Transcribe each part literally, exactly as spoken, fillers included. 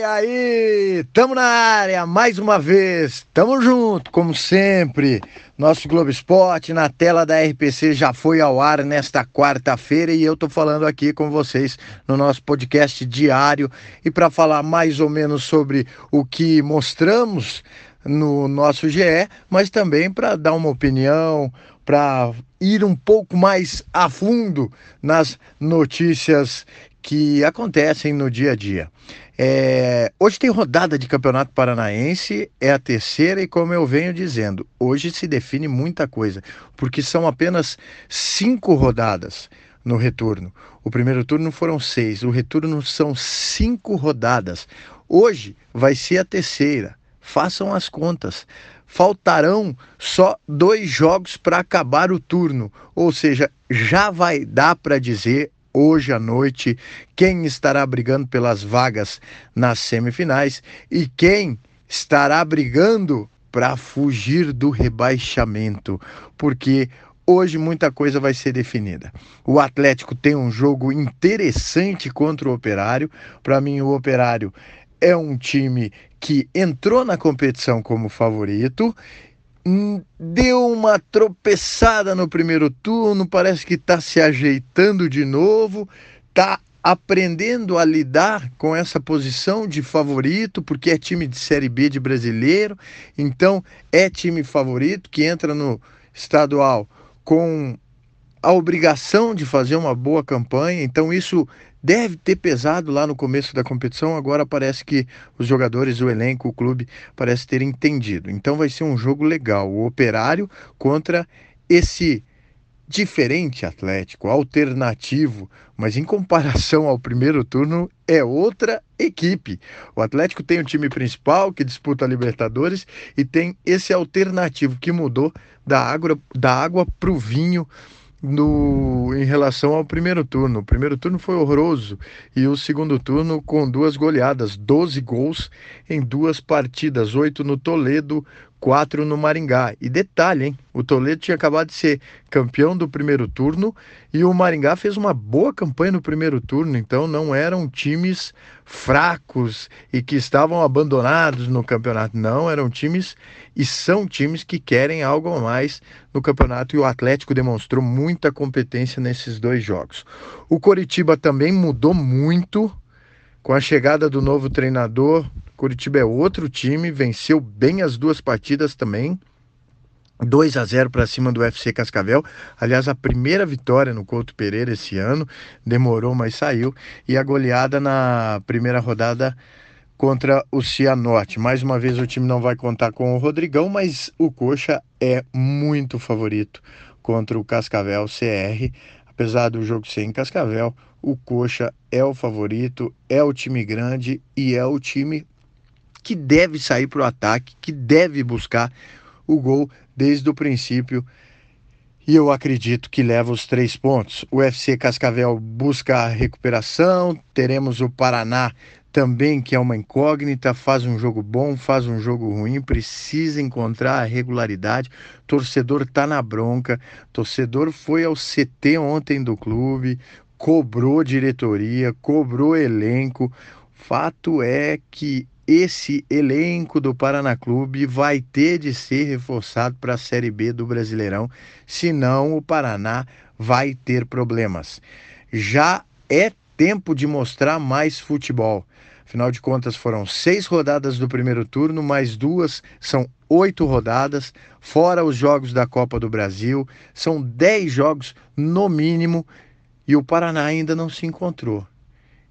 E aí, tamo na área mais uma vez, tamo junto, como sempre. Nosso Globo Esporte na tela da R P C já foi ao ar nesta quarta-feira e eu tô falando aqui com vocês no nosso podcast diário e para falar mais ou menos sobre o que mostramos no nosso G E, mas também para dar uma opinião, para ir um pouco mais a fundo nas notícias que acontecem no dia a dia. É, hoje tem rodada de Campeonato Paranaense, é a terceira e, como eu venho dizendo, hoje se define muita coisa, porque são apenas cinco rodadas no retorno. O primeiro turno foram seis, o retorno são cinco rodadas. Hoje vai ser a terceira, façam as contas. Faltarão só dois jogos para acabar o turno, ou seja, já vai dar para dizer hoje à noite quem estará brigando pelas vagas nas semifinais e quem estará brigando para fugir do rebaixamento, porque hoje muita coisa vai ser definida. O Atlético tem um jogo interessante contra o Operário. Para mim, o Operário é um time que entrou na competição como favorito, deu uma tropeçada no primeiro turno, parece que está se ajeitando de novo, está aprendendo a lidar com essa posição de favorito, porque é time de Série B de Brasileiro, então é time favorito que entra no estadual com a obrigação de fazer uma boa campanha, então isso deve ter pesado lá no começo da competição. Agora parece que os jogadores, o elenco, o clube parece ter entendido. Então vai ser um jogo legal, o Operário contra esse diferente Atlético, alternativo, mas em comparação ao primeiro turno é outra equipe. O Atlético tem o time principal que disputa a Libertadores e tem esse alternativo que mudou da água, da água para o vinho No, em relação ao primeiro turno. O primeiro turno foi horroroso e o segundo turno com duas goleadas, doze gols em duas partidas, oito no Toledo, quatro no Maringá. E detalhe, hein? O Toledo tinha acabado de ser campeão do primeiro turno e o Maringá fez uma boa campanha no primeiro turno, então não eram times fracos e que estavam abandonados no campeonato, não, eram times e são times que querem algo a mais no campeonato, e o Atlético demonstrou muita competência nesses dois jogos. O Coritiba também mudou muito com a chegada do novo treinador. Coritiba é outro time, venceu bem as duas partidas também, dois a zero para cima do U F C Cascavel, aliás a primeira vitória no Couto Pereira esse ano, demorou mas saiu, e a goleada na primeira rodada contra o Cianorte. Mais uma vez o time não vai contar com o Rodrigão, mas o Coxa é muito favorito contra o Cascavel C R, apesar do jogo ser em Cascavel, o Coxa é o favorito, é o time grande e é o time que deve sair para o ataque, que deve buscar o gol desde o princípio, e eu acredito que leva os três pontos. O U F C Cascavel busca a recuperação, teremos o Paraná também, que é uma incógnita, faz um jogo bom, faz um jogo ruim, precisa encontrar a regularidade. Torcedor tá na bronca, torcedor foi ao C T ontem do clube, cobrou diretoria, cobrou elenco. Fato é que esse elenco do Paraná Clube vai ter de ser reforçado para a Série B do Brasileirão, senão o Paraná vai ter problemas. Já é tempo de mostrar mais futebol. Afinal de contas, foram seis rodadas do primeiro turno, mais duas, são oito rodadas, fora os jogos da Copa do Brasil, são dez jogos no mínimo, e o Paraná ainda não se encontrou.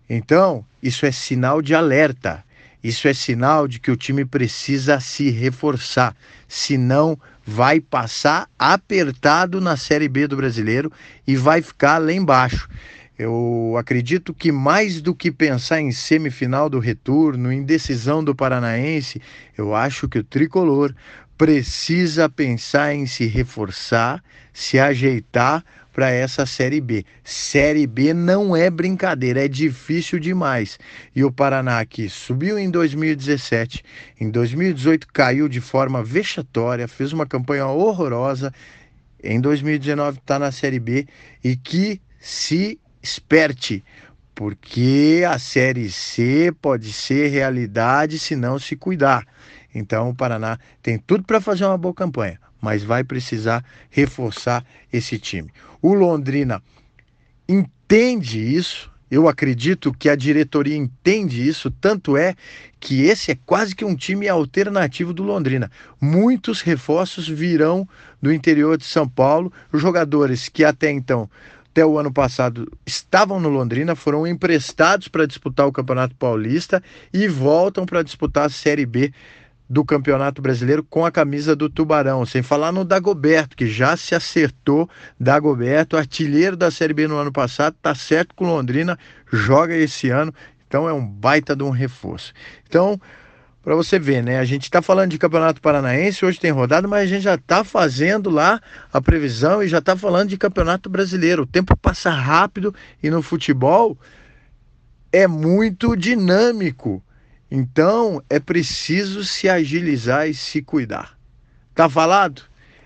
Então, isso é sinal de alerta. Isso é sinal de que o time precisa se reforçar, senão vai passar apertado na Série B do Brasileiro e vai ficar lá embaixo. Eu acredito que mais do que pensar em semifinal do retorno, em decisão do Paranaense, eu acho que o tricolor precisa pensar em se reforçar, se ajeitar para essa Série B. Série B não é brincadeira, é difícil demais. E o Paraná, que subiu em dois mil e dezessete, em dois mil e dezoito caiu de forma vexatória, fez uma campanha horrorosa, em dois mil e dezenove está na Série B, e que se esperte, porque a Série C pode ser realidade se não se cuidar. Então o Paraná tem tudo para fazer uma boa campanha, mas vai precisar reforçar esse time. O Londrina entende isso, eu acredito que a diretoria entende isso, tanto é que esse é quase que um time alternativo do Londrina. Muitos reforços virão do interior de São Paulo, os jogadores que até então... até o ano passado estavam no Londrina, foram emprestados para disputar o Campeonato Paulista e voltam para disputar a Série B do Campeonato Brasileiro com a camisa do Tubarão, sem falar no Dagoberto, que já se acertou. Dagoberto, artilheiro da Série B no ano passado, está certo com o Londrina, joga esse ano, então é um baita de um reforço. Então, para você ver, né? A gente está falando de Campeonato Paranaense, hoje tem rodada, mas a gente já está fazendo lá a previsão e já está falando de Campeonato Brasileiro. O tempo passa rápido e no futebol é muito dinâmico. Então é preciso se agilizar e se cuidar. Tá falado?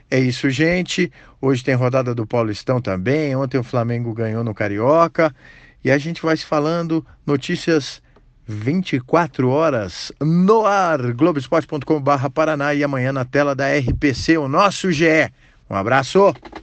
É isso, gente. Hoje tem rodada do Paulistão também. Ontem o Flamengo ganhou no Carioca. E a gente vai se falando, notícias vinte e quatro horas no ar, globo esporte ponto com barra Paraná, e amanhã na tela da R P C, o nosso G E. Um abraço!